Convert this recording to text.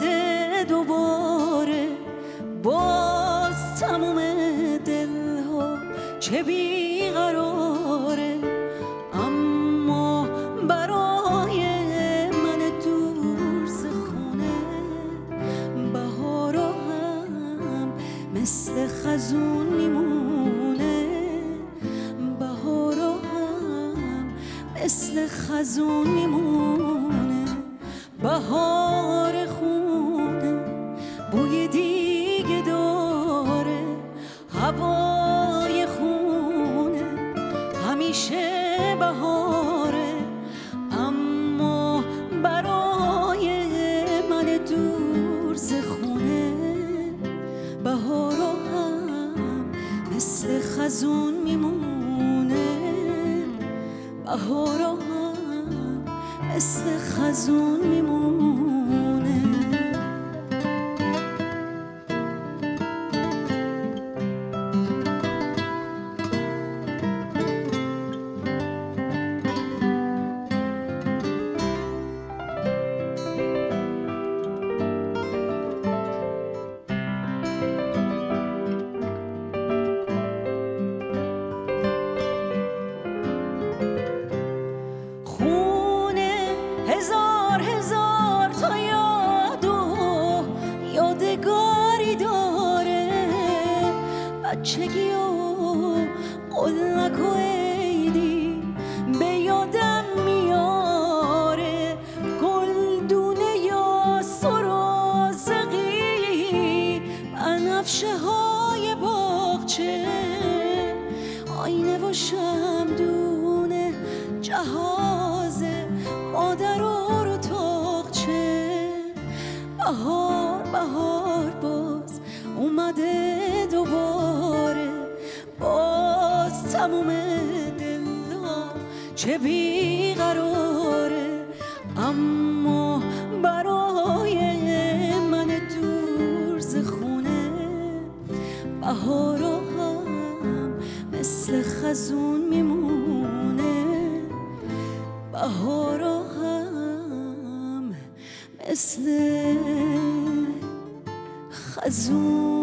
کرده دوباره باز تموم دلها چه بیقراره. اما برای من دور ز خونه بهارا هم مثل خزون میمونه، بهارا هم مثل خزون میمونه. بهار خونه بوی دیگه داره، هوای خونه همیشه بهاره. اما برای من دور ز خونه بهارا هم مثل خزون میمونه، بهارا هم مثل خزون میمونه. بچگی و قلک و عیدی به یادم میاره، گلدونه یا سرازقی، بنفشه های باغچه، آینه و شمدونه، جهاز مادر و تاقچه. بهار بهار باز اومده دوباره، باز تموم دلها چه بیقراره. اما برای من دور ز خونه بهارا هم مثل خزون میمونه، بهارا هم مثل خزون